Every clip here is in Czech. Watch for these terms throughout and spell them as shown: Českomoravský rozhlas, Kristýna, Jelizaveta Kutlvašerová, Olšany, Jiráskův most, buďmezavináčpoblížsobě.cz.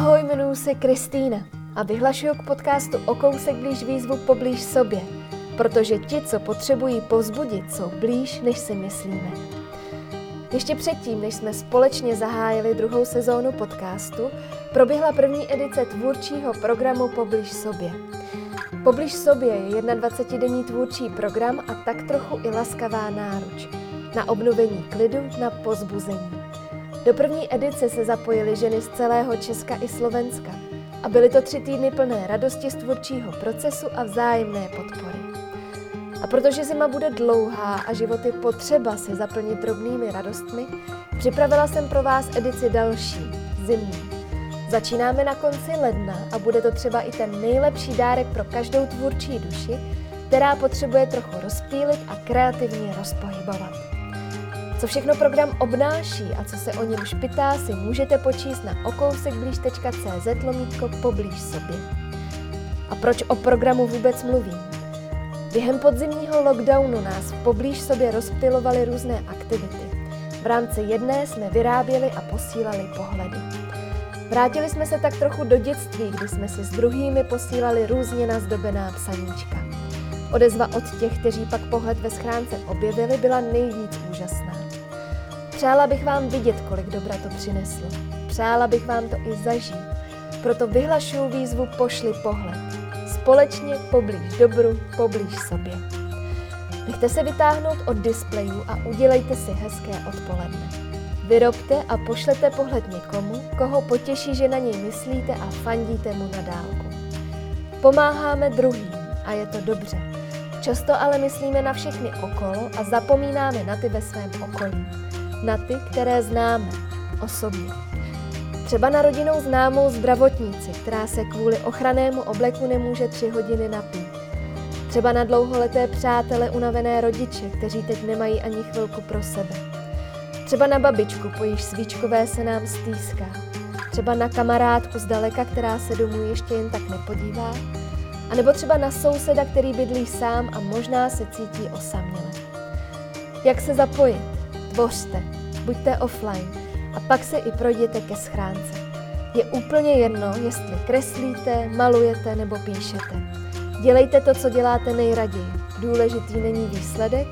Ahoj, jmenuji se Kristýna a vyhlašuju k podcastu O kousek blíž výzvu Poblíž sobě, protože ti, co potřebují povzbudit, jsou blíž, než si myslíme. Ještě předtím, než jsme společně zahájili 2. sezónu podcastu, proběhla první edice tvůrčího programu Poblíž sobě. Poblíž sobě je 21denní tvůrčí program a tak trochu i laskavá náruč. Na obnovení klidu, na povzbuzení. Do první edice se zapojily ženy z celého Česka i Slovenska a byly to 3 týdny plné radosti z tvůrčího procesu a vzájemné podpory. A protože zima bude dlouhá a život je potřeba si zaplnit drobnými radostmi, připravila jsem pro vás edici další, zimní. Začínáme na konci ledna a bude to třeba i ten nejlepší dárek pro každou tvůrčí duši, která potřebuje trochu rozptýlit a kreativně rozpohybovat. Co všechno program obnáší a co se o něm špitá, si můžete počíst na okousekblíž.cz/poblíž sobě. A proč o programu vůbec mluvím? Během podzimního lockdownu nás v Poblíž sobě rozptylovaly různé aktivity. V rámci jedné jsme vyráběli a posílali pohledy. Vrátili jsme se tak trochu do dětství, kdy jsme si s druhými posílali různě nazdobená psaníčka. Odezva od těch, kteří pak pohled ve schránce objevili, byla nejvíc úžasná. Přála bych vám vidět, kolik dobra to přineslo. Přála bych vám to i zažít. Proto vyhlašuju výzvu Pošli pohled. Společně poblíž dobru, poblíž sobě. Nechte se vytáhnout od displejů a udělejte si hezké odpoledne. Vyrobte a pošlete pohled někomu, koho potěší, že na něj myslíte a fandíte mu na dálku. Pomáháme druhým a je to dobře. Často ale myslíme na všechny okolo a zapomínáme na ty ve svém okolí. Na ty, které známe osobně. Třeba na rodinou známou zdravotnici, která se kvůli ochrannému obleku nemůže 3 hodiny napít. Třeba na dlouholeté přátele unavené rodiče, kteří teď nemají ani chvilku pro sebe. Třeba na babičku, po již svíčkové se nám stýská. Třeba na kamarádku zdaleka, která se domů ještě jen tak nepodívá. A nebo třeba na souseda, který bydlí sám a možná se cítí osaměle. Jak se zapojit? Tvořte, buďte offline a pak se i projděte ke schránce. Je úplně jedno, jestli kreslíte, malujete nebo píšete. Dělejte to, co děláte nejraději. Důležitý není výsledek,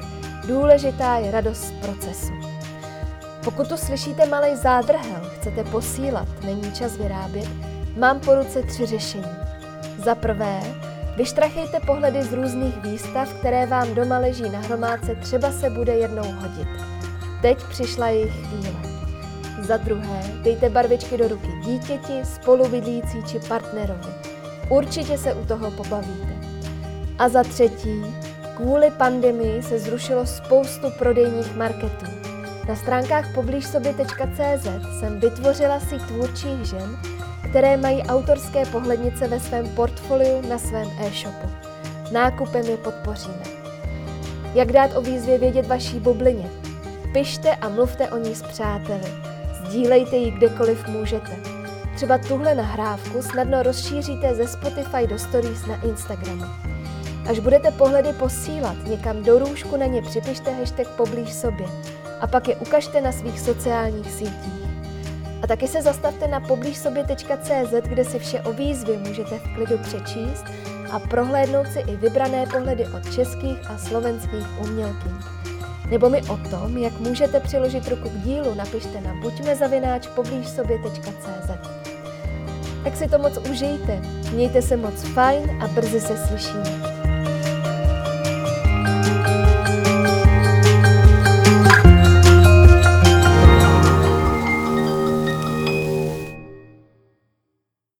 důležitá je radost z procesu. Pokud tu slyšíte malej zádrhel, chcete posílat, není čas vyrábět, mám po ruce 3 řešení. Za prvé, vyštrachejte pohledy z různých výstav, které vám doma leží na hromádce, třeba se bude jednou hodit. Teď přišla jejich chvíle. Za druhé, dejte barvičky do ruky dítěti, spolubydlící či partnerovi. Určitě se u toho pobavíte. A za třetí, kvůli pandemii se zrušilo spoustu prodejních marketů. Na stránkách poblížsobě.cz jsem vytvořila síť tvůrčích žen, které mají autorské pohlednice ve svém portfoliu na svém e-shopu. Nákupem je podpoříme. Jak dát o výzvě vědět vaší bublině? Pište a mluvte o ní s přáteli. Sdílejte ji kdekoliv můžete. Třeba tuhle nahrávku snadno rozšíříte ze Spotify do stories na Instagramu. Až budete pohledy posílat, někam do růžku na ně připište hashtag poblíž sobě a pak je ukažte na svých sociálních sítích. A taky se zastavte na poblížsobě.cz, kde si vše o výzvě můžete v klidu přečíst a prohlédnout si i vybrané pohledy od českých a slovenských umělkyň. Nebo mi o tom, jak můžete přiložit ruku k dílu, napište na buďmezavináčpoblížsobě.cz. Tak si to moc užijte, mějte se moc fajn a brzy se slyšíme.